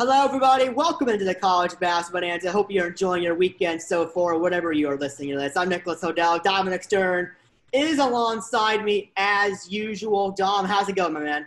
Hello, everybody. Welcome into the College Basketball Bonanza. I hope you're enjoying your weekend so far, whatever you are listening to this. I'm Nicholas Hodell. Dominic Stern is alongside me as usual. Dom, how's it going, my man?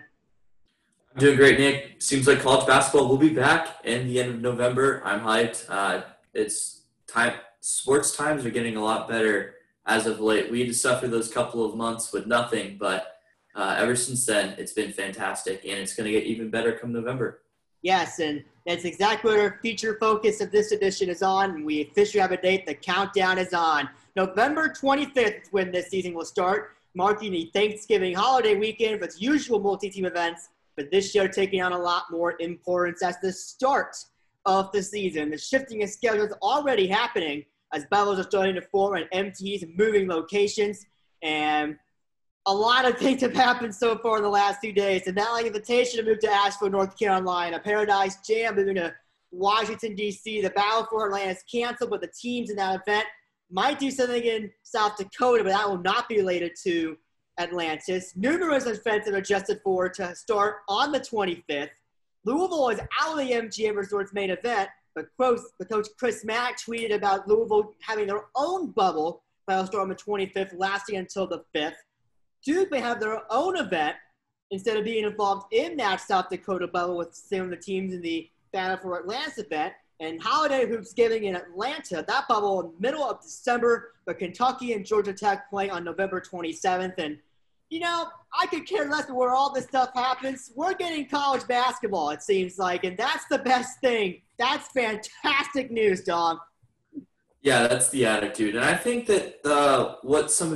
I'm doing great, Nick. Seems like college basketball will be back in the end of November. I'm hyped. It's time. Sports times are getting a lot better as of late. We had to suffer those couple of months with nothing, but ever since then, it's been fantastic, and it's going to get even better come November. Yes, and that's exactly what our feature focus of this edition is on. We officially have a date. The countdown is on. November 25th is when this season will start, marking the Thanksgiving holiday weekend with its usual multi-team events, but this year taking on a lot more importance as the start of the season. The shifting of schedules already happening as bubbles are starting to form and MTs moving locations, and a lot of things have happened so far in the last few days. The Nally invitation to move to Asheville, North Carolina. Paradise Jam moving to Washington, D.C. The Battle for Atlanta is canceled, but the teams in that event might do something in South Dakota, but that will not be related to Atlantis. Numerous events have adjusted for to start on the 25th. Louisville is out of the MGM Resort's main event, but Coach Chris Mack tweeted about Louisville having their own bubble that will start on the 25th, lasting until the 5th. Duke may have their own event instead of being involved in that South Dakota bubble with some of the teams in the Battle for Atlantis event. And Holiday Hoopsgiving in Atlanta, that bubble in the middle of December, but Kentucky and Georgia Tech play on November 27th. And, you know, I could care less where all this stuff happens. We're getting college basketball, it seems like, and that's the best thing. That's fantastic news, Dom. Yeah, that's the attitude. And I think that some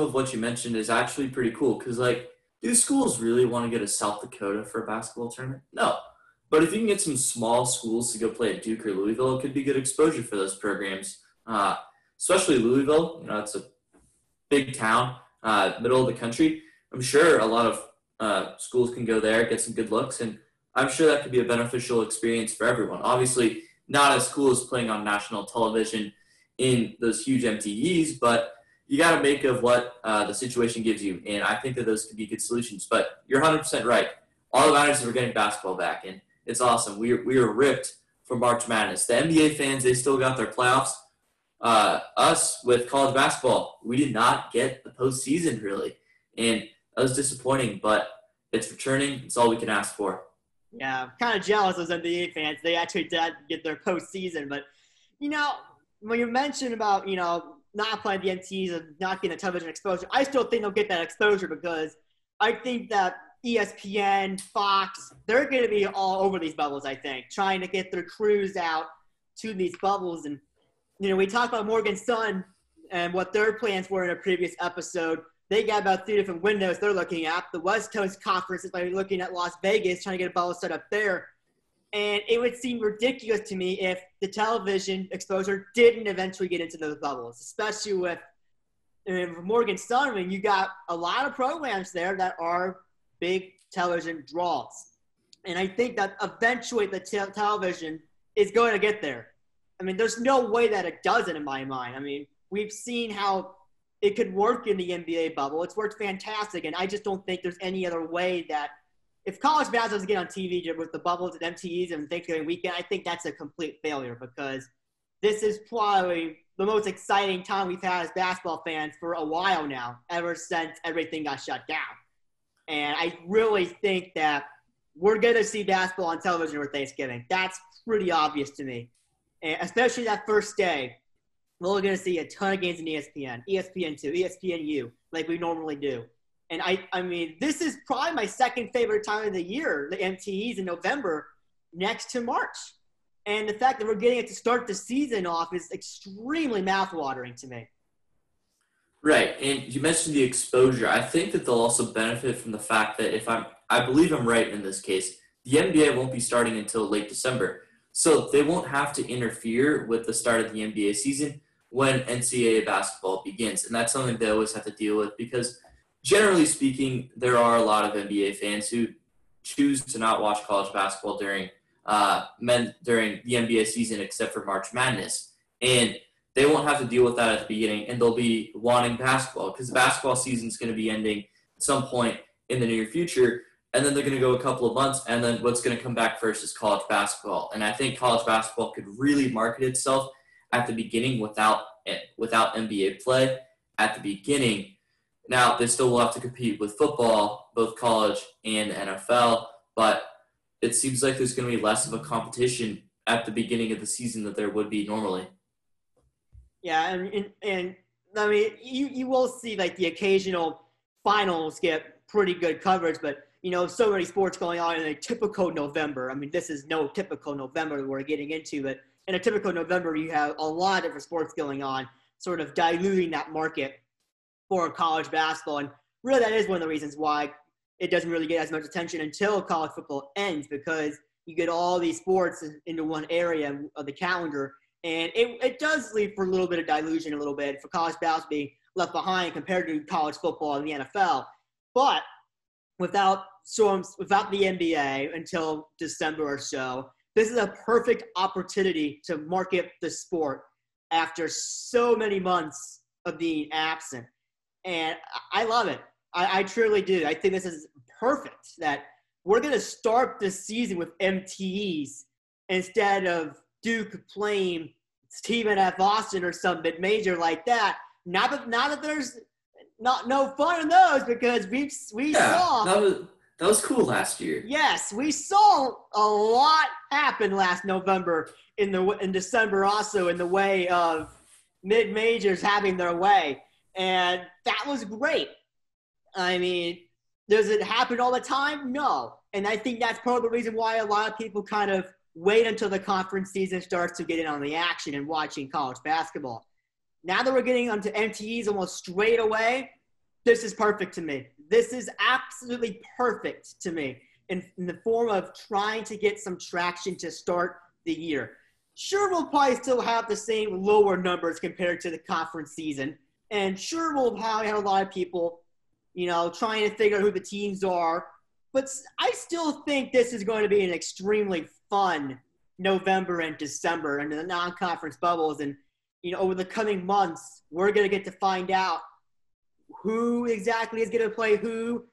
of what you mentioned is actually pretty cool because, like, do schools really want to go to South Dakota for a basketball tournament? No. But if you can get some small schools to go play at Duke or Louisville, it could be good exposure for those programs, especially Louisville. You know, it's a big town, middle of the country. I'm sure a lot of schools can go there, get some good looks, and I'm sure that could be a beneficial experience for everyone. Obviously, not as cool as playing on national television in those huge MTEs, but you got to make of what the situation gives you. And I think that those could be good solutions, but you're 100% right. All that matters is we're getting basketball back, and it's awesome. We are ripped for March Madness. The NBA fans, they still got their playoffs. Us with college basketball, we did not get the postseason really. And that was disappointing, but it's returning. It's all we can ask for. Yeah, I'm kind of jealous of those NBA fans. They actually did get their postseason. But, you know, when you mentioned about, you know, not playing the MTs and not getting the television exposure, I still think they'll get that exposure because I think that ESPN, Fox, they're going to be all over these bubbles, I think, trying to get their crews out to these bubbles. And, you know, we talked about Morgan Sun and what their plans were in a previous episode. They got about three different windows they're looking at. The West Coast Conference is like looking at Las Vegas, trying to get a bubble set up there. And it would seem ridiculous to me if the television exposure didn't eventually get into those bubbles, especially with Morgan Sun. I mean, you got a lot of programs there that are big television draws. And I think that eventually the television is going to get there. I mean, there's no way that it doesn't in my mind. I mean, we've seen how it could work in the NBA bubble. It's worked fantastic, and I just don't think there's any other way that if college basketball doesn't get on TV with the bubbles and MTEs and Thanksgiving weekend, I think that's a complete failure because this is probably the most exciting time we've had as basketball fans for a while now, ever since everything got shut down. And I really think that we're going to see basketball on television for Thanksgiving. That's pretty obvious to me, and especially that first day. We're going to see a ton of games in ESPN, ESPN2, ESPNU, like we normally do. And I mean, this is probably my second favorite time of the year, the MTEs in November, next to March. And the fact that we're getting it to start the season off is extremely mouthwatering to me. Right, and you mentioned the exposure. I think that they'll also benefit from the fact that I believe I'm right in this case, the NBA won't be starting until late December. So they won't have to interfere with the start of the NBA season when NCAA basketball begins. And that's something they always have to deal with because generally speaking, there are a lot of NBA fans who choose to not watch college basketball during the NBA season except for March Madness. And they won't have to deal with that at the beginning, and they'll be wanting basketball because the basketball season is going to be ending at some point in the near future. and then they're going to go a couple of months, and then what's going to come back first is college basketball. And I think college basketball could really market itself at the beginning without NBA play at the beginning. Now, they still will have to compete with football, both college and NFL, but it seems like there's going to be less of a competition at the beginning of the season than there would be normally. Yeah, and I mean, you will see, like, the occasional finals get pretty good coverage, but, you know, so many sports going on in a typical November. I mean, this is no typical November we're getting into, but in a typical November, you have a lot of different sports going on, sort of diluting that market for college basketball. And really, that is one of the reasons why it doesn't really get as much attention until college football ends, because you get all these sports into one area of the calendar. And it does leave for a little bit of dilution, a little bit, for college basketball being left behind compared to college football and the NFL. But without the NBA until December or so, this is a perfect opportunity to market the sport after so many months of being absent. And I love it. I truly do. I think this is perfect that we're going to start this season with MTEs instead of Duke playing team at Boston or some mid-major like that. Not that there's no fun in those, because we saw. That was cool last year. Yes, we saw a lot happen last November in December also, in the way of mid-majors having their way. And that was great. I mean, does it happen all the time? No. And I think that's part of the reason why a lot of people kind of wait until the conference season starts to get in on the action and watching college basketball. Now that we're getting onto MTEs almost straight away, this is perfect to me. This is absolutely perfect to me in the form of trying to get some traction to start the year. Sure, we'll probably still have the same lower numbers compared to the conference season. And sure, we'll probably have a lot of people, you know, trying to figure out who the teams are. But I still think this is going to be an extremely fun November and December and the non-conference bubbles. And, you know, over the coming months, we're going to get to find out who exactly is going to play who,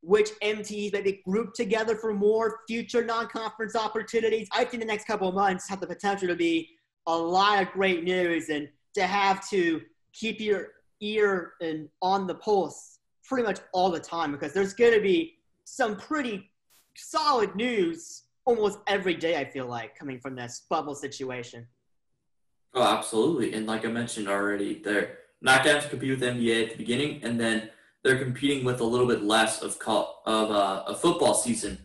which MTs may be grouped together for more future non-conference opportunities. I think the next couple of months have the potential to be a lot of great news, and to have to keep your ear and on the pulse pretty much all the time, because there's going to be some pretty solid news almost every day, I feel like, coming from this bubble situation. Oh, absolutely. And like I mentioned already, they're not going to have to compete with NBA at the beginning, and then they're competing with a little bit less of a football season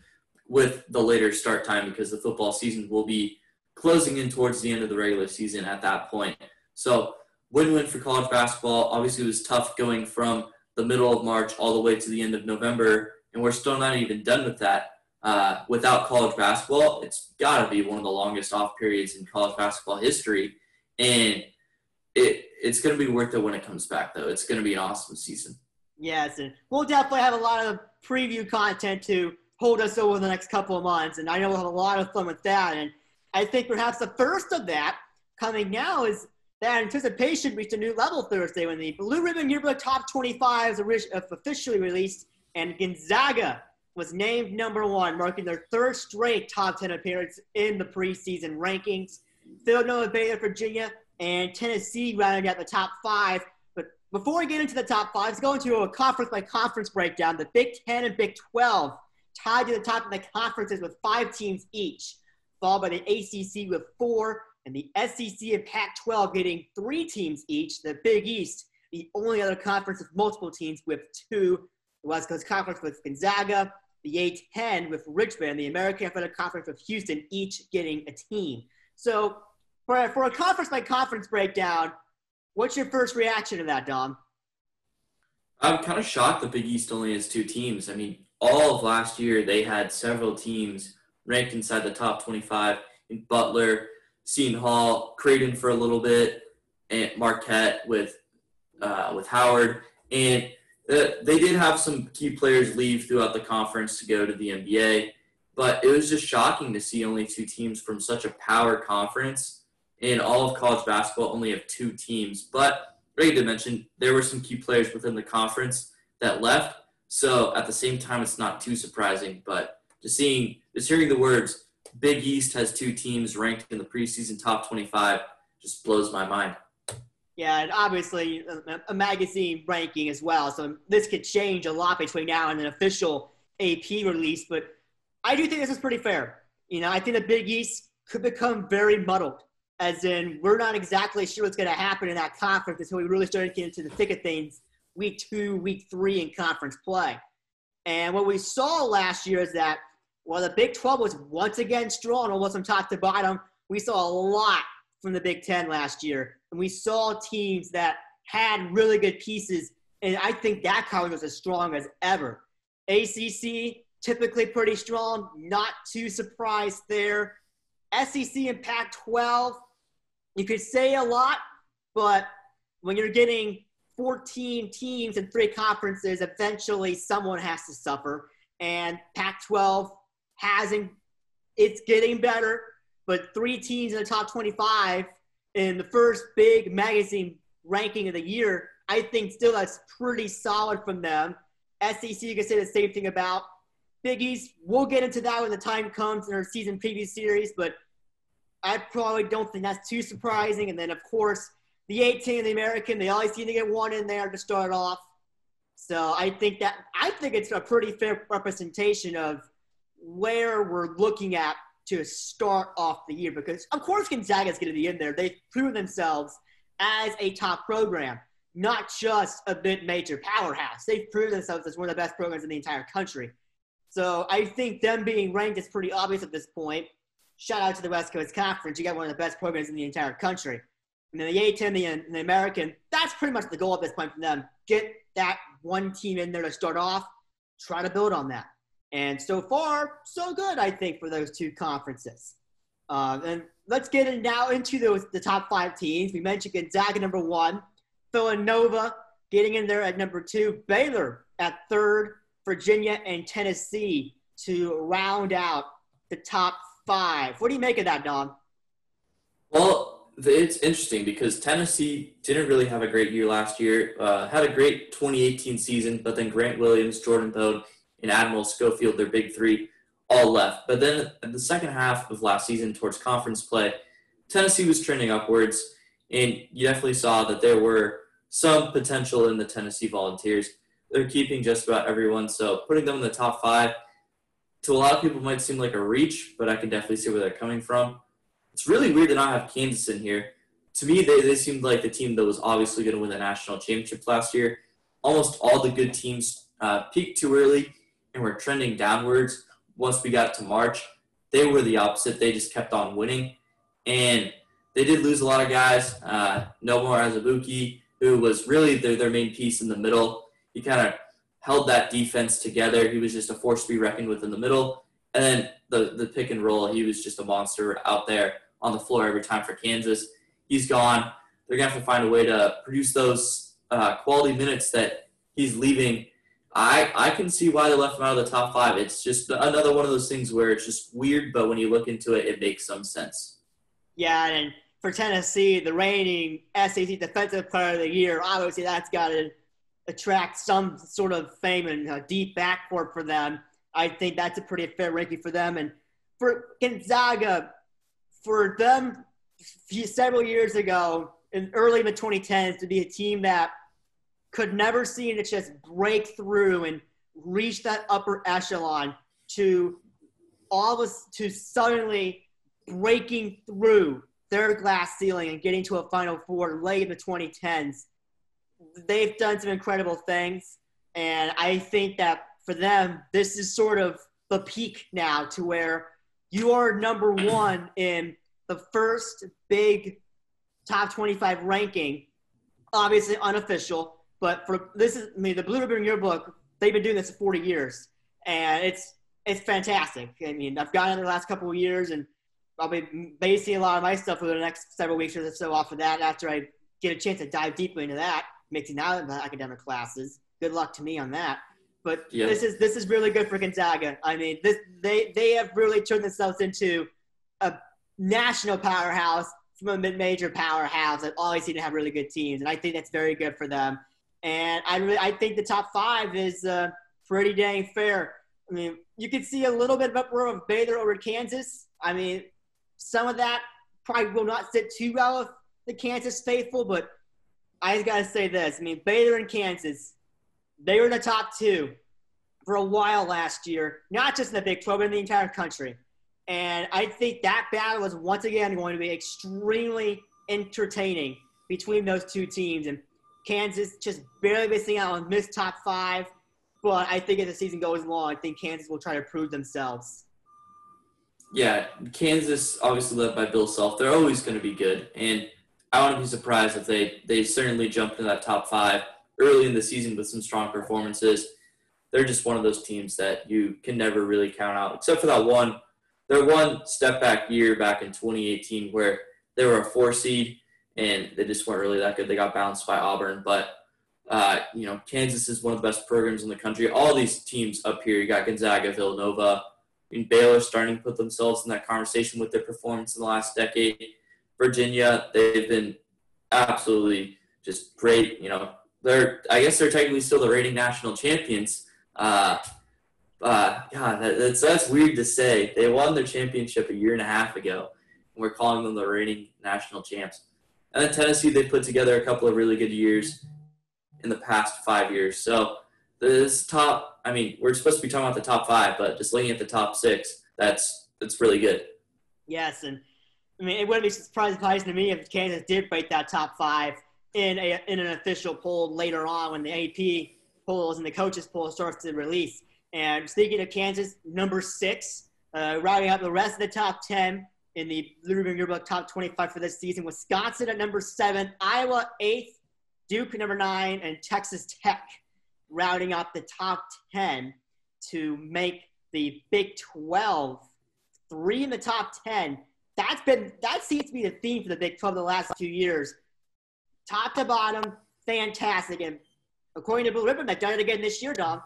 with the later start time, because the football season will be closing in towards the end of the regular season at that point. So win-win for college basketball. Obviously, it was tough going from the middle of March all the way to the end of November, and we're still not even done with that. Without college basketball, it's got to be one of the longest off periods in college basketball history, and it's going to be worth it when it comes back, though. It's going to be an awesome season. Yes, and we'll definitely have a lot of preview content to hold us over the next couple of months, and I know we'll have a lot of fun with that. And I think perhaps the first of that coming now is that anticipation reached a new level Thursday when the Blue Ribbon Yearbook Top 25 is officially released, and Gonzaga was named number one, marking their third straight top 10 appearance in the preseason rankings. Villanova, Baylor, Virginia, and Tennessee rounded out the top five. But before we get into the top five, let's go into a conference-by-conference breakdown. The Big 10 and Big 12 tied to the top of the conferences with 5 teams each, followed by the ACC with 4, and the SEC and Pac-12 getting 3 teams each. The Big East, the only other conference with multiple teams, with 2. The West Coast Conference with Gonzaga, the A10 with Richmond, the American Athletic Conference with Houston, each getting a team. So for a conference-by-conference breakdown, what's your first reaction to that, Dom? I'm kind of shocked the Big East only has 2 teams. I mean, all of last year they had several teams ranked inside the top 25 in Butler, Seton Hall, Creighton for a little bit, and Marquette with Howard. And they did have some key players leave throughout the conference to go to the NBA, but it was just shocking to see only 2 teams from such a power conference. In all of college basketball, only have 2 teams. But, ready to mention, there were some key players within the conference that left, So at the same time, it's not too surprising, but just hearing the words, Big East has two teams ranked in the preseason top 25 just blows my mind. Yeah, and obviously a magazine ranking as well. So this could change a lot between now and an official AP release, but I do think this is pretty fair. You know, I think the Big East could become very muddled, as in we're not exactly sure what's going to happen in that conference until we really start getting into the thick of things week 2, week 3 in conference play. And what we saw last year is that while the Big 12 was once again strong, almost from top to bottom, we saw a lot from the Big Ten last year. And we saw teams that had really good pieces, and I think that conference was as strong as ever. ACC, typically pretty strong, not too surprised there. SEC and Pac-12, you could say a lot, but when you're getting 14 teams in 3 conferences, eventually someone has to suffer. And Pac-12 it's getting better, but 3 teams in the top 25 in the first big magazine ranking of the year, I think still that's pretty solid from them. SEC, you can say the same thing about. Big East, we'll get into that when the time comes in our season preview series, but I probably don't think that's too surprising. And then, of course, the 18 and the American, they always seem to get one in there to start off. So I think it's a pretty fair representation of where we're looking at to start off the year, because, of course, Gonzaga is going to be in there. They've proven themselves as a top program, not just a mid-major powerhouse. They've proven themselves as one of the best programs in the entire country. So I think them being ranked is pretty obvious at this point. Shout out to the West Coast Conference. You got one of the best programs in the entire country. And then the A-10 and the American, that's pretty much the goal at this point for them. Get that one team in there to start off, try to build on that. And so far, so good, I think, for those 2 conferences. And let's get in now into the top 5 teams. We mentioned Gonzaga, number 1. Villanova getting in there at number 2. Baylor at 3rd. Virginia and Tennessee to round out the top 5. What do you make of that, Dom? Well, it's interesting because Tennessee didn't really have a great year last year, had a great 2018 season, but then Grant Williams, Jordan Bode, and Admiral Schofield, their big 3, all left. But then in the second half of last season towards conference play, Tennessee was trending upwards, and you definitely saw that there were some potential in the Tennessee Volunteers. They're keeping just about everyone, so putting them in the top 5 to a lot of people might seem like a reach, but I can definitely see where they're coming from. It's really weird that I have Kansas in here. To me, they seemed like the team that was obviously going to win the national championship last year. Almost all the good teams peaked too early and were trending downwards. Once we got to March, they were the opposite. They just kept on winning, and they did lose a lot of guys. No more Azubuike, who was really their main piece in the middle. He kind of held that defense together. He was just a force to be reckoned with in the middle. And then the pick and roll, he was just a monster out there on the floor every time for Kansas. He's gone. They're going to have to find a way to produce those quality minutes that he's leaving. I can see why they left him out of the top 5. It's just another one of those things where it's just weird, but when you look into it, it makes some sense. Yeah, and for Tennessee, the reigning SEC Defensive Player of the Year, obviously that's got it. Attract some sort of fame and a deep backcourt for them. I think that's a pretty fair ranking for them. And for Gonzaga, for them several years ago, in early in the 2010s, to be a team that could never seem to just break through and reach that upper echelon to all of us to suddenly breaking through their glass ceiling and getting to a Final Four late in the 2010s. They've done some incredible things, and I think that for them, this is sort of the peak now to where you are number 1 in the first big top 25 ranking, obviously unofficial, but the Blue Ribbon Yearbook, they've been doing this for 40 years, and it's fantastic. I mean, I've gotten in the last couple of years, and I'll be basing a lot of my stuff over the next several weeks or so off of that after I get a chance to dive deeply into that. Mixing out of the academic classes. Good luck to me on that. But yeah. This is really good for Gonzaga. I mean, they have really turned themselves into a national powerhouse from a mid-major powerhouse that always seem to have really good teams, and I think that's very good for them. And I think the top 5 is pretty dang fair. I mean, you could see a little bit of uproar of Baylor over Kansas. I mean, some of that probably will not sit too well with the Kansas faithful, but I just got to say this. I mean, Baylor and Kansas, they were in the top two for a while last year, not just in the Big 12, but in the entire country. And I think that battle is once again going to be extremely entertaining between those two teams. And Kansas just barely missing out on this top five. But I think as the season goes along, I think Kansas will try to prove themselves. Yeah, Kansas, obviously led by Bill Self, they're always going to be good. And I wouldn't be surprised if they certainly jumped into that top five early in the season with some strong performances. They're just one of those teams that you can never really count out, except for that one. Their one step-back year back in 2018 where they were a 4 seed and they just weren't really that good. They got bounced by Auburn. But, you know, Kansas is one of the best programs in the country. All these teams up here, you got Gonzaga, Villanova, and Baylor starting to put themselves in that conversation with their performance in the last decade. Virginia, they've been absolutely just great. You know, I guess they're technically still the reigning national champions. God, that's weird to say. They won their championship 1.5 years ago, and we're calling them the reigning national champs. And then Tennessee, they put together a couple of really good years in the past 5 years. So this top, I mean, we're supposed to be talking about the top five, but just looking at the top six, that's really good. Yes, and I mean, it wouldn't be surprising to me if Kansas did break that top five in an official poll later on when the AP polls and the coaches poll starts to release. And speaking of Kansas, number 6, rounding up the rest of the top 10 in the Blue Ribbon Yearbook top 25 for this season. Wisconsin at number 7, Iowa 8th, Duke at number 9, and Texas Tech rounding up the top 10 to make the Big 12. 3 in the top 10. That seems to be the theme for the Big 12 the last few years. Top to bottom, fantastic. And according to Blue Ribbon, they've done it again this year, Dom.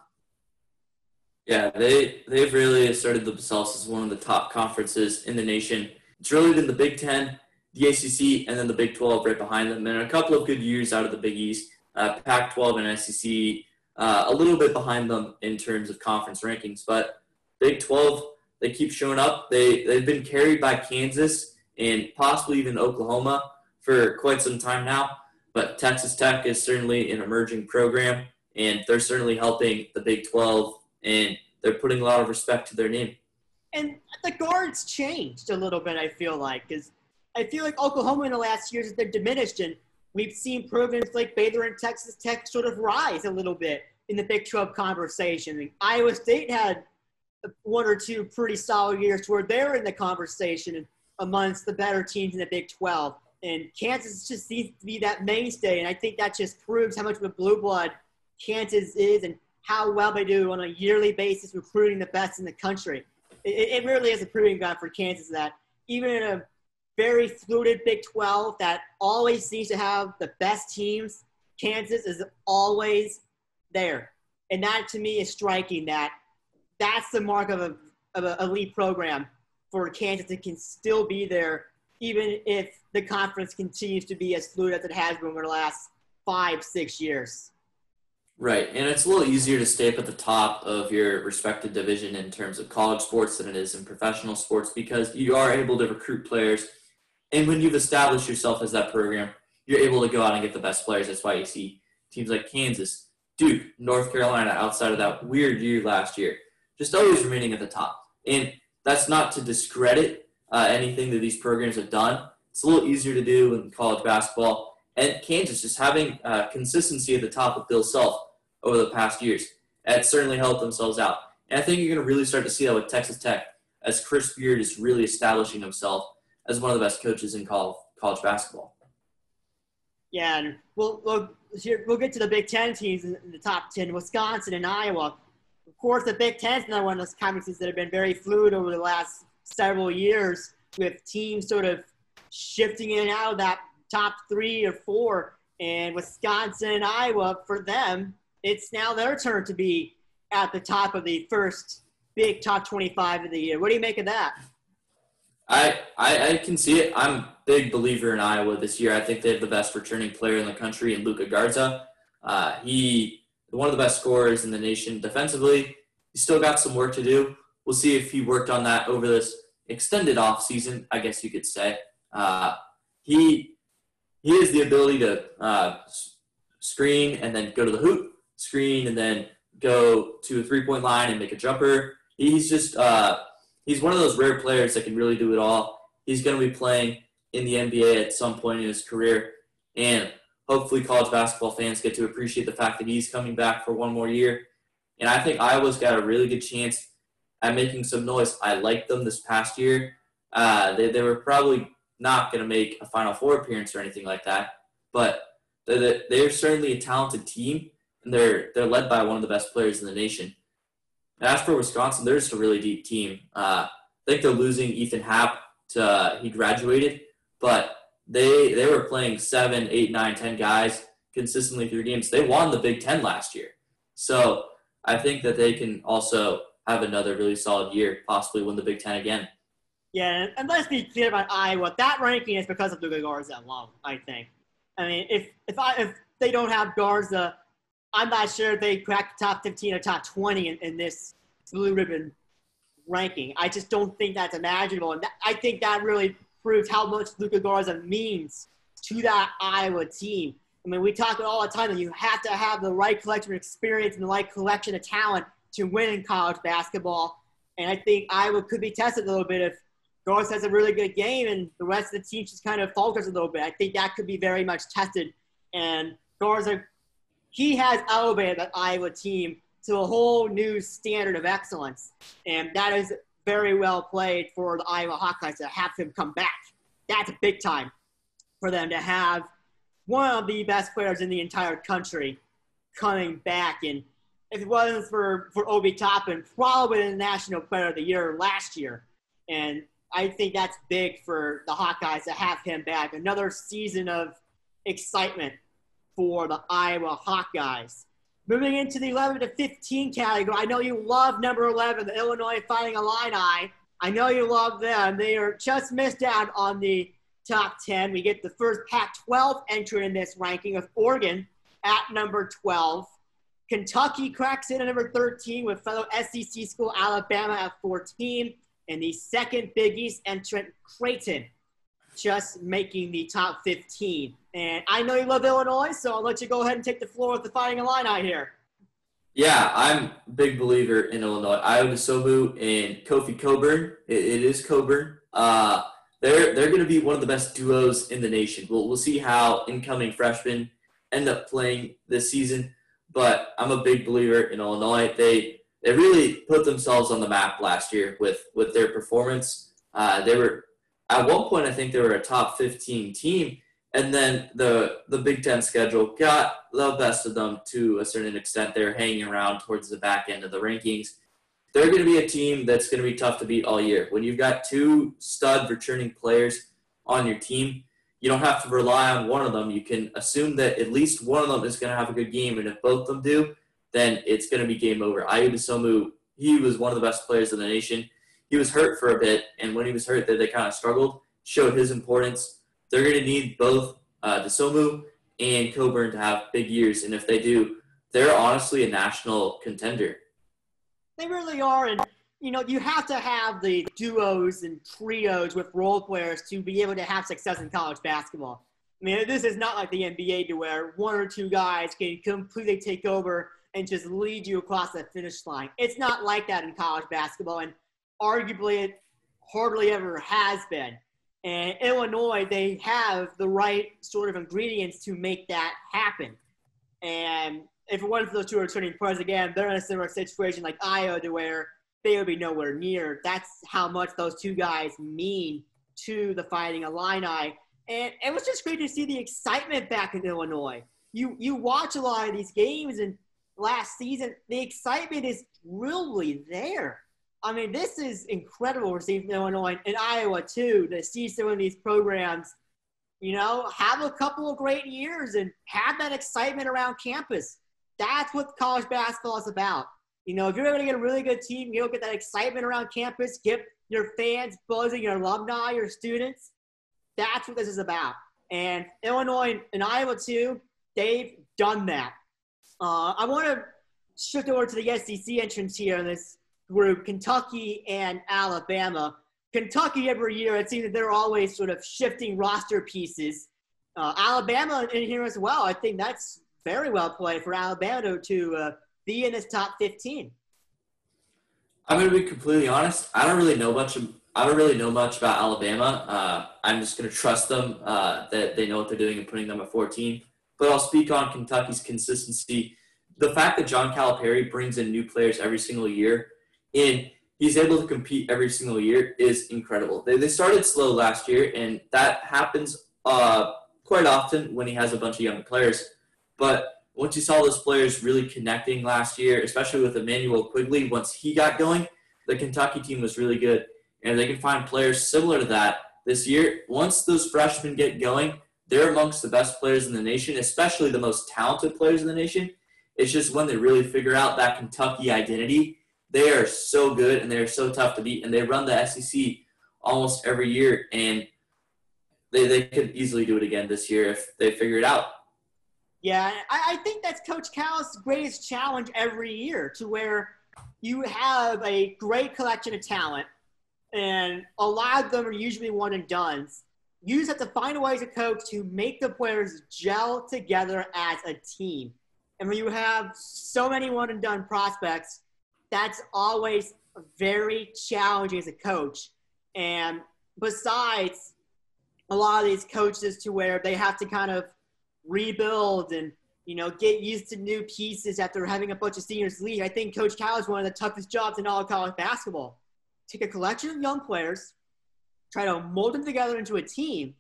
Yeah, they've really asserted themselves as one of the top conferences in the nation. It's really been the Big Ten, the ACC, and then the Big 12 right behind them. And a couple of good years out of the Big East, Pac-12 and SEC, a little bit behind them in terms of conference rankings. But Big 12, they keep showing up. They've been carried by Kansas and possibly even Oklahoma for quite some time now. But Texas Tech is certainly an emerging program, and they're certainly helping the Big 12, and they're putting a lot of respect to their name. And the guards changed a little bit, I feel like, because I feel like Oklahoma in the last years, they're diminished, and we've seen programs like Baylor and Texas Tech sort of rise a little bit in the Big 12 conversation. I mean, Iowa State had one or two pretty solid years where they're in the conversation amongst the better teams in the Big 12. And Kansas just seems to be that mainstay, and I think that just proves how much of a blue blood Kansas is and how well they do on a yearly basis recruiting the best in the country. It really is a proving ground for Kansas that even in a very fluid Big 12 that always seems to have the best teams, Kansas is always there. And that, to me, is striking. That's the mark of an elite program for Kansas that can still be there even if the conference continues to be as fluid as it has been over the last 5-6 years. Right, and it's a little easier to stay up at the top of your respective division in terms of college sports than it is in professional sports because you are able to recruit players. And when you've established yourself as that program, you're able to go out and get the best players. That's why you see teams like Kansas, Duke, North Carolina outside of that weird year last year, just always remaining at the top. And that's not to discredit anything that these programs have done. It's a little easier to do in college basketball. And Kansas just having consistency at the top of Bill Self over the past years. That certainly helped themselves out. And I think you're going to really start to see that with Texas Tech as Chris Beard is really establishing himself as one of the best coaches in college basketball. Yeah, and we'll get to the Big Ten teams in the top 10, Wisconsin and Iowa. Of course, the Big Ten is another one of those conferences that have been very fluid over the last several years with teams sort of shifting in and out of that top 3 or 4. And Wisconsin and Iowa, for them, it's now their turn to be at the top of the first big top 25 of the year. What do you make of that? I can see it. I'm a big believer in Iowa this year. I think they have the best returning player in the country in Luka Garza. one of the best scorers in the nation defensively. He's still got some work to do. We'll see if he worked on that over this extended offseason, I guess you could say. He has the ability to screen and then go to the hoop, screen and then go to a three-point line and make a jumper. He's just he's one of those rare players that can really do it all. He's going to be playing in the NBA at some point in his career, and hopefully college basketball fans get to appreciate the fact that he's coming back for one more year. And I think Iowa's got a really good chance at making some noise. I liked them this past year. They were probably not going to make a Final Four appearance or anything like that, but they're certainly a talented team, and they're led by one of the best players in the nation. As for Wisconsin, they're just a really deep team. I think they're losing Ethan Happ he graduated, but they were playing 7, 8, 9, 10 guys consistently through games. They won the Big Ten last year. So I think that they can also have another really solid year, possibly win the Big Ten again. Yeah, and let's be clear about Iowa. That ranking is because of Luka Garza alone, I think. I mean, if they don't have Garza, I'm not sure they crack the top 15 or top 20 in this Blue Ribbon ranking. I just don't think that's imaginable. And I think that really proves how much Luka Garza means to that Iowa team. I mean, we talk all the time that you have to have the right collection of experience and the right collection of talent to win in college basketball. And I think Iowa could be tested a little bit if Garza has a really good game and the rest of the team just kind of falters a little bit. I think that could be very much tested. And Garza, he has elevated that Iowa team to a whole new standard of excellence. And that is very well played for the Iowa Hawkeyes to have him come back. That's big time for them to have one of the best players in the entire country coming back. And if it wasn't for Obi Toppin, probably the National Player of the Year last year. And I think that's big for the Hawkeyes to have him back. Another season of excitement for the Iowa Hawkeyes. Moving into the 11 to 15 category, I know you love number 11, the Illinois Fighting Illini. I know you love them. They are just missed out on the top 10. We get the first Pac-12 entry in this ranking of Oregon at number 12. Kentucky cracks in at number 13 with fellow SEC school Alabama at 14. And the second Big East entrant, Creighton, just making the top 15. And I know you love Illinois, so I'll let you go ahead and take the floor with the Fighting Illini here. Yeah, I'm a big believer in Illinois. Iota Sobu and Kofi Coburn. It is Coburn. They're going to be one of the best duos in the nation. We'll see how incoming freshmen end up playing this season, but I'm a big believer in Illinois. They really put themselves on the map last year with their performance. They were at one point, I think they were a top 15 team, and then the Big Ten schedule got the best of them to a certain extent. They're hanging around towards the back end of the rankings. They're going to be a team that's going to be tough to beat all year. When you've got two stud returning players on your team, you don't have to rely on one of them. You can assume that at least one of them is going to have a good game, and if both of them do, then it's going to be game over. Ayoade Somu, he was one of the best players in the nation. He was hurt for a bit, and when he was hurt, they kind of struggled, showed his importance. They're going to need both DeSomu and Coburn to have big years, and if they do, they're honestly a national contender. They really are, and you know, you have to have the duos and trios with role players to be able to have success in college basketball. I mean, this is not like the NBA to where one or two guys can completely take over and just lead you across the finish line. It's not like that in college basketball, and arguably it hardly ever has been. And Illinois, they have the right sort of ingredients to make that happen. And if it wasn't for those two returning players, again, they're in a similar situation like Iowa to where they would be nowhere near. That's how much those two guys mean to the Fighting Illini. And it was just great to see the excitement back in Illinois. You watch a lot of these games, and last season, the excitement is really there. I mean, this is incredible we're seeing from Illinois and Iowa, too, to see some of these programs, you know, have a couple of great years and have that excitement around campus. That's what college basketball is about. You know, if you're going to get a really good team, you'll get that excitement around campus, get your fans buzzing, your alumni, your students. That's what this is about. And Illinois and Iowa, too, they've done that. I want to shift over to the SEC entrance here in this group, Kentucky and Alabama. Kentucky every year, it seems that they're always sort of shifting roster pieces. Alabama in here as well. I think that's very well played for Alabama to be in this top 15. I'm going to be completely honest. I don't really know much about Alabama. I'm just going to trust them that they know what they're doing and putting them at 14. But I'll speak on Kentucky's consistency. The fact that John Calipari brings in new players every single year and he's able to compete every single year is incredible. They started slow last year, and that happens quite often when he has a bunch of young players. But once you saw those players really connecting last year, especially with Emmanuel Quigley, once he got going, the Kentucky team was really good. And they can find players similar to that this year. Once those freshmen get going, they're amongst the best players in the nation, especially the most talented players in the nation. It's just when they really figure out that Kentucky identity, they are so good and they're so tough to beat. And they run the SEC almost every year. And they could easily do it again this year if they figure it out. Yeah, I think that's Coach Cal's greatest challenge every year, to where you have a great collection of talent and a lot of them are usually one and dones. You just have to find a way as a coach to make the players gel together as a team. And when you have so many one and done prospects, that's always very challenging as a coach. And besides, a lot of these coaches to where they have to kind of rebuild and, you know, get used to new pieces after having a bunch of seniors leave. I think Coach Cal is one of the toughest jobs in all of college basketball. Take a collection of young players, try to mold them together into a team,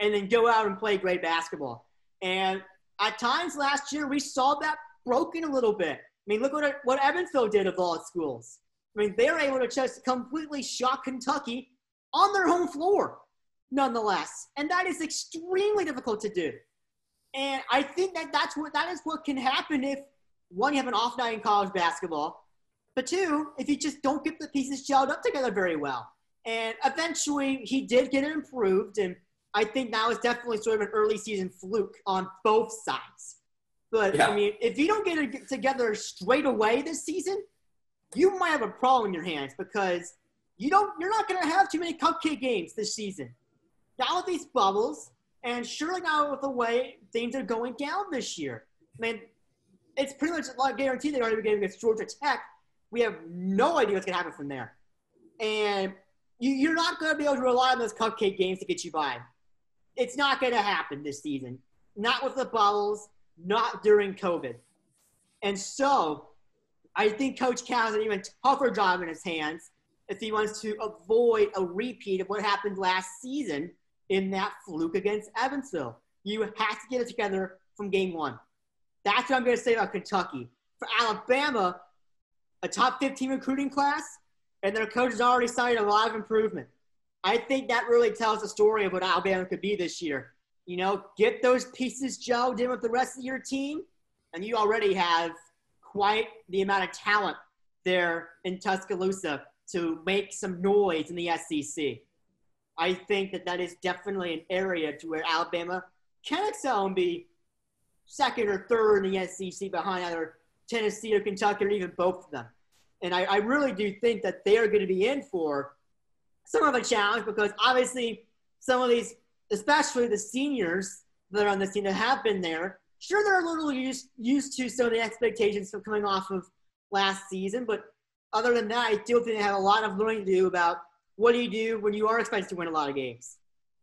and then go out and play great basketball. And at times last year, we saw that broken a little bit. I mean, look what Evansville did of all schools. I mean, they were able to just completely shock Kentucky on their home floor, nonetheless. And that is extremely difficult to do. And I think that is what can happen if, one, you have an off night in college basketball, but two, if you just don't get the pieces gelled up together very well. And eventually he did get it improved, and I think now it's definitely sort of an early season fluke on both sides. But, yeah. I mean, if you don't get it together straight away this season, you might have a problem in your hands because you're not going to have too many cupcake games this season. Now with these bubbles – and surely now with the way things are going down this year, I mean, it's pretty much like guaranteed they're already going against Georgia Tech. We have no idea what's going to happen from there. And you're not going to be able to rely on those cupcake games to get you by. It's not going to happen this season. Not with the bubbles, not during COVID. And so I think Coach Cal has an even tougher job in his hands if he wants to avoid a repeat of what happened last season in that fluke against Evansville. You have to get it together from game one. That's what I'm going to say about Kentucky. For Alabama, a top 15 recruiting class, and their coach has already cited a lot of improvement. I think that really tells the story of what Alabama could be this year. You know, get those pieces gelled in with the rest of your team, and you already have quite the amount of talent there in Tuscaloosa to make some noise in the SEC. I think that is definitely an area to where Alabama can excel and be second or third in the SEC behind either Tennessee or Kentucky or even both of them. And I really do think that they are going to be in for some of a challenge because obviously some of these, especially the seniors that are on this team that have been there, sure, they're a little used to some of the expectations from coming off of last season. But other than that, I still think they have a lot of learning to do about what do you do when you are expected to win a lot of games?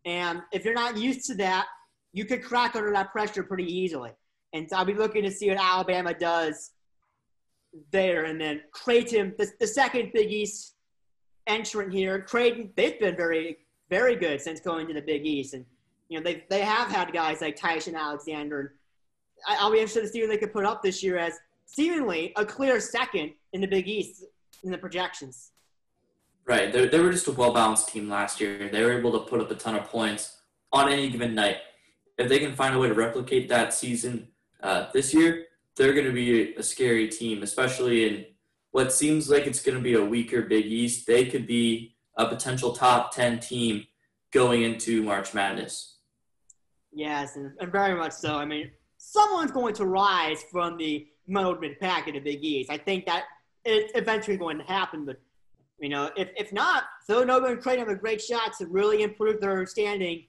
And if you're not used to that, you could crack under that pressure pretty easily. And so I'll be looking to see what Alabama does there. And then Creighton, the second Big East entrant here. Creighton, they've been very, very good since going to the Big East. And, you know, they have had guys like Tyson Alexander. I'll be interested to see what they could put up this year as seemingly a clear second in the Big East in the projections. Right. They were just a well-balanced team last year. They were able to put up a ton of points on any given night. If they can find a way to replicate that season this year, they're going to be a scary team, especially in what seems like it's going to be a weaker Big East. They could be a potential top 10 team going into March Madness. Yes, and very much so. I mean, someone's going to rise from the mode with Pac in the Big East. I think that it's eventually going to happen, but you know, if not, Villanova and Creighton have a great shot to really improve their standing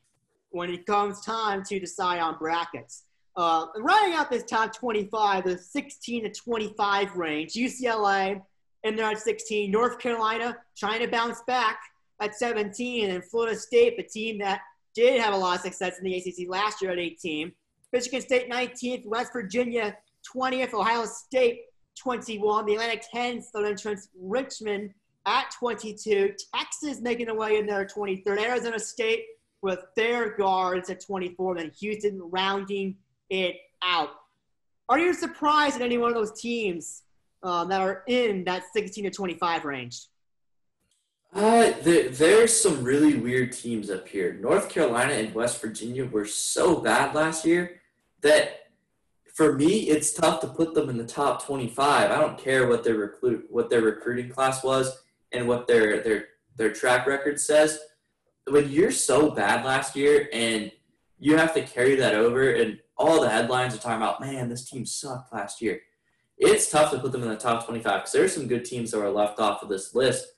when it comes time to decide on brackets. Running out this top 25, the 16 to 25 range, UCLA in there at 16, North Carolina trying to bounce back at 17, and Florida State, a team that did have a lot of success in the ACC last year at 18. Michigan State 19th, West Virginia 20th, Ohio State 21, the Atlantic 10, Southern Entrance, Richmond at 22, Texas making their way in there at 23rd, Arizona State with their guards at 24, and Houston rounding it out. Are you surprised at any one of those teams that are in that 16 to 25 range? There's some really weird teams up here. North Carolina and West Virginia were so bad last year that for me, it's tough to put them in the top 25. I don't care what their recruiting class was and what their track record says. When you're so bad last year and you have to carry that over, and all the headlines are talking about, man, this team sucked last year, it's tough to put them in the top 25 because there's some good teams that were left off of this list.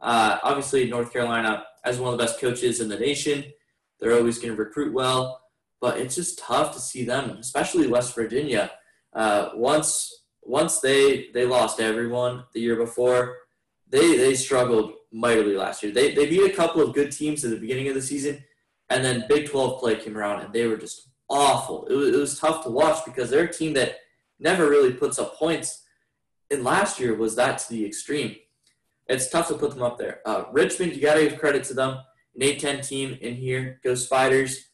Obviously, North Carolina, as one of the best coaches in the nation, they're always going to recruit well, but it's just tough to see them, especially West Virginia. Once they lost everyone the year before, they struggled mightily last year. They beat a couple of good teams at the beginning of the season, and then Big 12 play came around, and they were just awful. It was tough to watch because they're a team that never really puts up points, and last year was that to the extreme. It's tough to put them up there. Richmond, you got to give credit to them. An A-10 team in here. Go Spiders.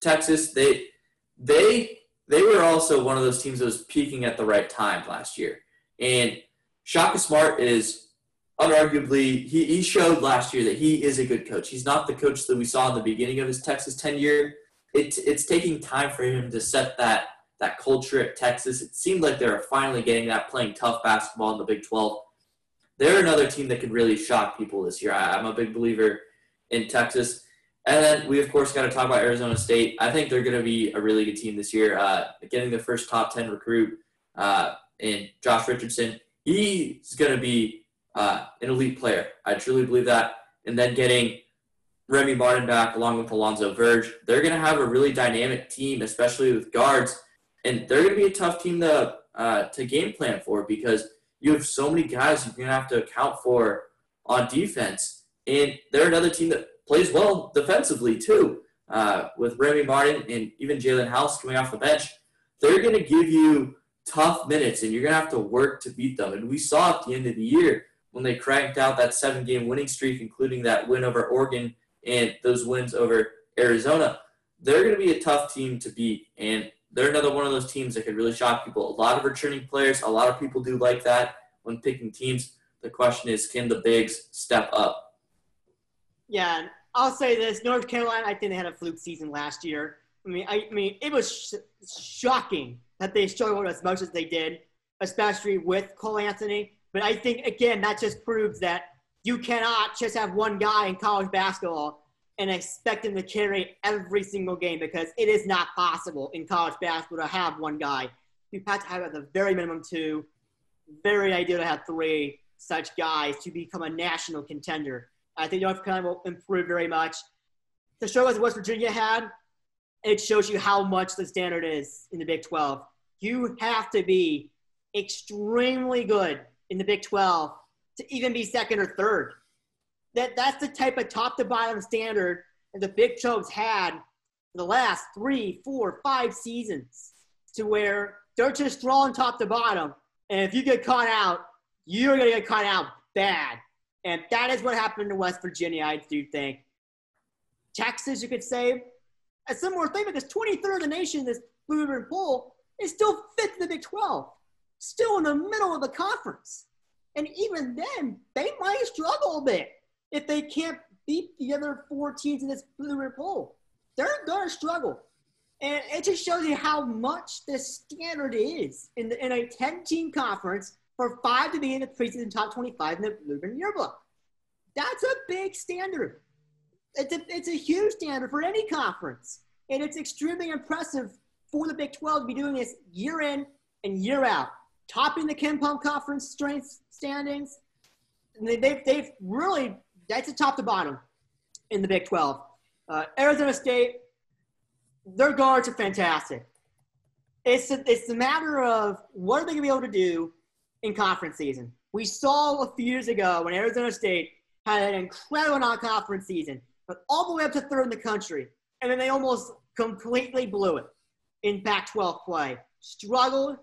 Texas, they were also one of those teams that was peaking at the right time last year. And Shaka Smart is unarguably – he showed last year that he is a good coach. He's not the coach that we saw in the beginning of his Texas tenure. It's taking time for him to set that culture at Texas. It seemed like they were finally getting that, playing tough basketball in the Big 12. They're another team that could really shock people this year. I'm a big believer in Texas. And then we, of course, got to talk about Arizona State. I think they're going to be a really good team this year. Getting the first top 10 recruit in Josh Richardson, he's going to be an elite player. I truly believe that. And then getting Remy Martin back along with Alonzo Verge, they're going to have a really dynamic team, especially with guards. And they're going to be a tough team to game plan for because you have so many guys you're going to have to account for on defense. And they're another team that plays well defensively too. With Remy Martin and even Jalen House coming off the bench, they're going to give you tough minutes, and you're going to have to work to beat them. And we saw at the end of the year when they cranked out that 7-game winning streak, including that win over Oregon and those wins over Arizona, they're going to be a tough team to beat. And they're another one of those teams that could really shock people. A lot of returning players, a lot of people do like that when picking teams. The question is, can the bigs step up? Yeah, and I'll say this. North Carolina, I think they had a fluke season last year. I mean, it was shocking that they struggled as much as they did, especially with Cole Anthony. But I think, again, that just proves that you cannot just have one guy in college basketball and expect him to carry every single game, because it is not possible in college basketball to have one guy. You have to have at the very minimum two, very ideal to have three such guys to become a national contender. I think North Carolina will improve very much. The show as West Virginia had, it shows you how much the standard is in the Big 12. You have to be extremely good in the Big 12 to even be second or third. That's the type of top-to-bottom standard that the Big 12's had in the last 3, 4, 5 seasons, to where they're just strong top-to-bottom, and if you get caught out, you're going to get caught out bad. And that is what happened to West Virginia, I do think. Texas, you could say, a similar thing, because 23rd of the nation in this Blue Ribbon poll is still 5th in the Big 12, still in the middle of the conference. And even then, they might struggle a bit. If they can't beat the other 4 teams in this Blue Ribbon poll, they're going to struggle. And it just shows you how much the standard is in a 10-team conference for 5 to be in the preseason top 25 in the Blue Ribbon Yearbook. That's a big standard. It's a huge standard for any conference. And it's extremely impressive for the Big 12 to be doing this year in and year out, topping the KenPom Conference strength standings. And they've really, that's a top to bottom in the Big 12. Arizona State, their guards are fantastic. It's a matter of what are they going to be able to do in conference season. We saw a few years ago when Arizona State had an incredible non-conference season, but all the way up to third in the country, and then they almost completely blew it in Pac-12 play. Struggled,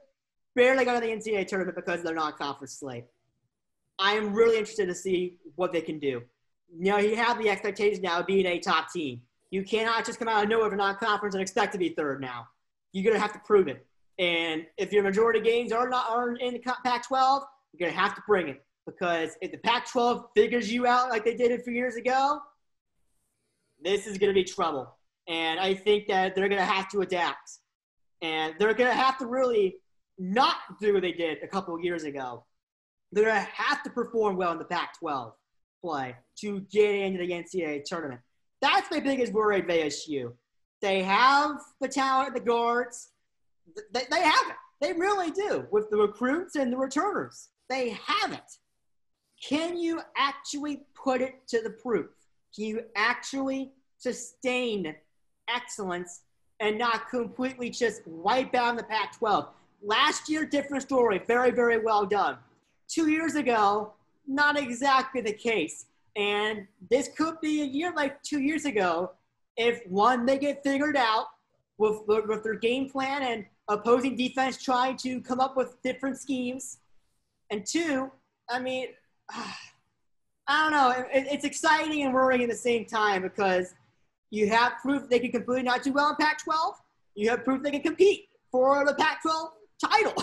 barely got to the NCAA tournament because of their non-conference slate. I am really interested to see what they can do. You know, you have the expectations now of being a top team. You cannot just come out of nowhere for non-conference and expect to be third now. You're going to have to prove it. And if your majority of games aren't in the Pac-12, you're going to have to bring it. Because if the Pac-12 figures you out like they did a few years ago, this is going to be trouble. And I think that they're going to have to adapt. And they're going to have to really not do what they did a couple of years ago. They're going to have to perform well in the Pac-12 play to get into the NCAA tournament. That's my biggest worry of ASU. They have the talent, the guards. They have it. They really do with the recruits and the returners. They have it. Can you actually put it to the proof? Can you actually sustain excellence and not completely just wipe out the Pac-12? Last year, different story. Very, very well done. 2 years ago, not exactly the case. And this could be a year like 2 years ago if, one, they get figured out with their game plan and opposing defense trying to come up with different schemes. And two, I mean, I don't know. It's exciting and worrying at the same time because you have proof they can completely not do well in Pac-12. You have proof they can compete for the Pac-12 title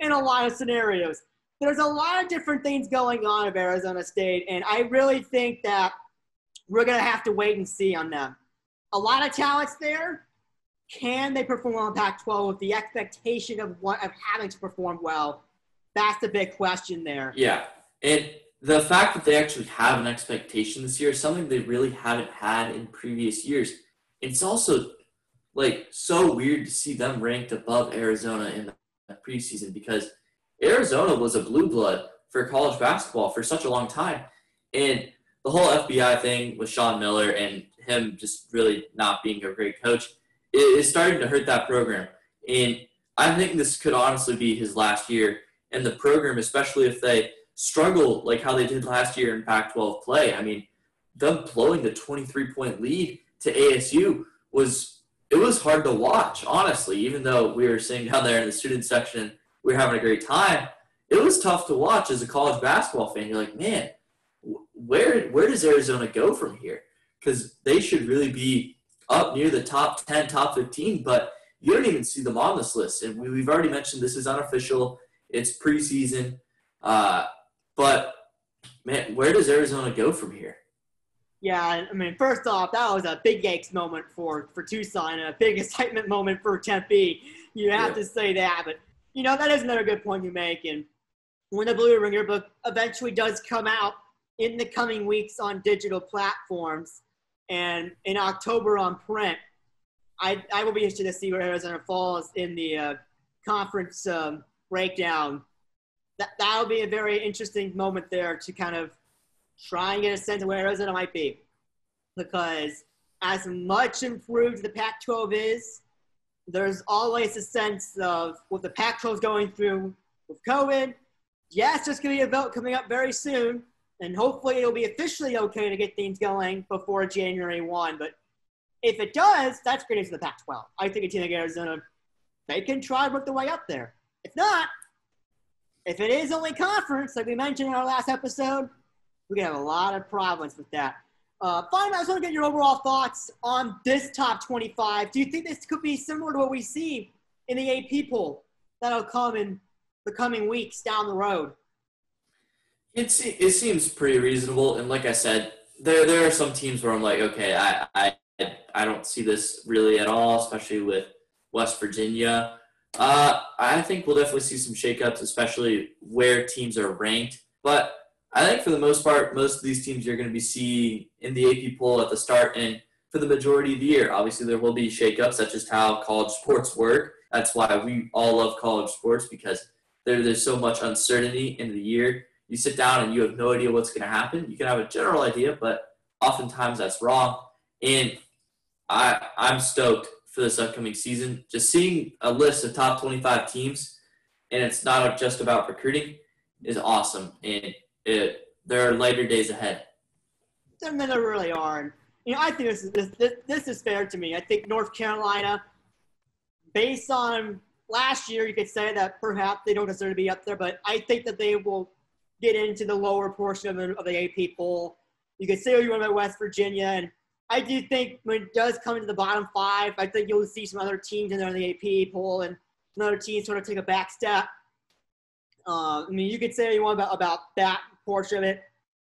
in a lot of scenarios. There's a lot of different things going on of Arizona State, and I really think that we're going to have to wait and see on them. A lot of talent's there. Can they perform on Pac-12 with the expectation of having to perform well? That's the big question there. Yeah, and the fact that they actually have an expectation this year is something they really haven't had in previous years. It's also, like, so weird to see them ranked above Arizona in the preseason because Arizona was a blue blood for college basketball for such a long time. And the whole FBI thing with Sean Miller and him just really not being a great coach is starting to hurt that program. And I think this could honestly be his last year in the program, especially if they struggle like how they did last year in Pac-12 play. I mean, them blowing the 23-point lead to ASU was hard to watch, honestly. Even though we were sitting down there in the student section, we were having a great time, it was tough to watch as a college basketball fan. You're like, man, where does Arizona go from here? Because they should really be up near the top 10, top 15, but you don't even see them on this list. And we've already mentioned this is unofficial. It's preseason. But, man, where does Arizona go from here? Yeah, I mean, first off, that was a big yikes moment for Tucson and a big excitement moment for Tempe. You have to say that, but you know, that is another good point you make. And when the Blue Ribbon Yearbook eventually does come out in the coming weeks on digital platforms and in October on print, I will be interested to see where Arizona falls in the conference breakdown. That'll be a very interesting moment there to kind of try and get a sense of where Arizona might be. Because as much improved the Pac-12 is, there's always a sense of what the Pac-12 is going through with COVID. Yes, there's going to be a vote coming up very soon, and hopefully it'll be officially okay to get things going before January 1. But if it does, that's great for the Pac-12. I think a team like Arizona, they can try and work their way up there. If not, if it is only conference, like we mentioned in our last episode, we can have a lot of problems with that. Finally, I just want to get your overall thoughts on this top 25. Do you think this could be similar to what we see in the AP poll that'll come in the coming weeks down the road? It seems pretty reasonable, and like I said, there are some teams where I'm like, okay, I don't see this really at all, especially with West Virginia. I think we'll definitely see some shakeups, especially where teams are ranked, but I think for the most part, most of these teams you're going to be seeing in the AP poll at the start and for the majority of the year. Obviously, there will be shakeups. That's just how college sports work. That's why we all love college sports, because there's so much uncertainty in the year. You sit down and you have no idea what's going to happen. You can have a general idea, but oftentimes that's wrong. And I'm stoked for this upcoming season. Just seeing a list of top 25 teams, and it's not just about recruiting, is awesome. And there are lighter days ahead. I mean, there really are. You know, I think this is fair to me. I think North Carolina, based on last year, you could say that perhaps they don't deserve to be up there, but I think that they will get into the lower portion of the AP poll. You could say you want about West Virginia, and I do think when it does come into the bottom five, I think you'll see some other teams in there in the AP poll and another team sort of take a back step. I mean, you could say you want about that portion of it.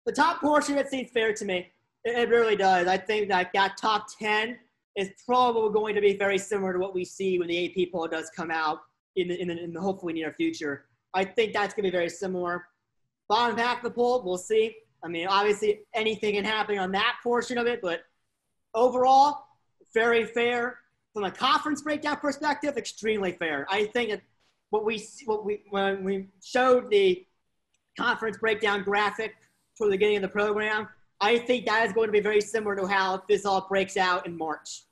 The top portion of it seems fair to me. It really does. I think that top 10 is probably going to be very similar to what we see when the AP poll does come out in the hopefully near future. I think that's going to be very similar. Bottom half of the poll, we'll see. I mean, obviously anything can happen on that portion of it, but overall, very fair. From a conference breakdown perspective, extremely fair. I think that when we showed the conference breakdown graphic for the beginning of the program, I think that is going to be very similar to how this all breaks out in March.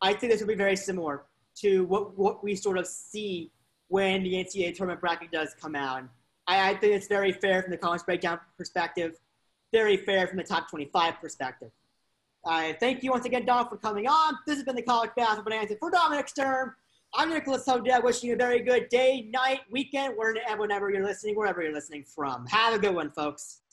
I think this will be very similar to what we sort of see when the NCAA tournament bracket does come out. And I think it's very fair from the conference breakdown perspective, very fair from the top 25 perspective. Thank you once again, Don, for coming on. This has been the College Basketball Bonanza. For Dominic Stern, I'm Nicholas Hodell, wishing you a very good day, night, weekend, wherever you're listening from. Have a good one, folks.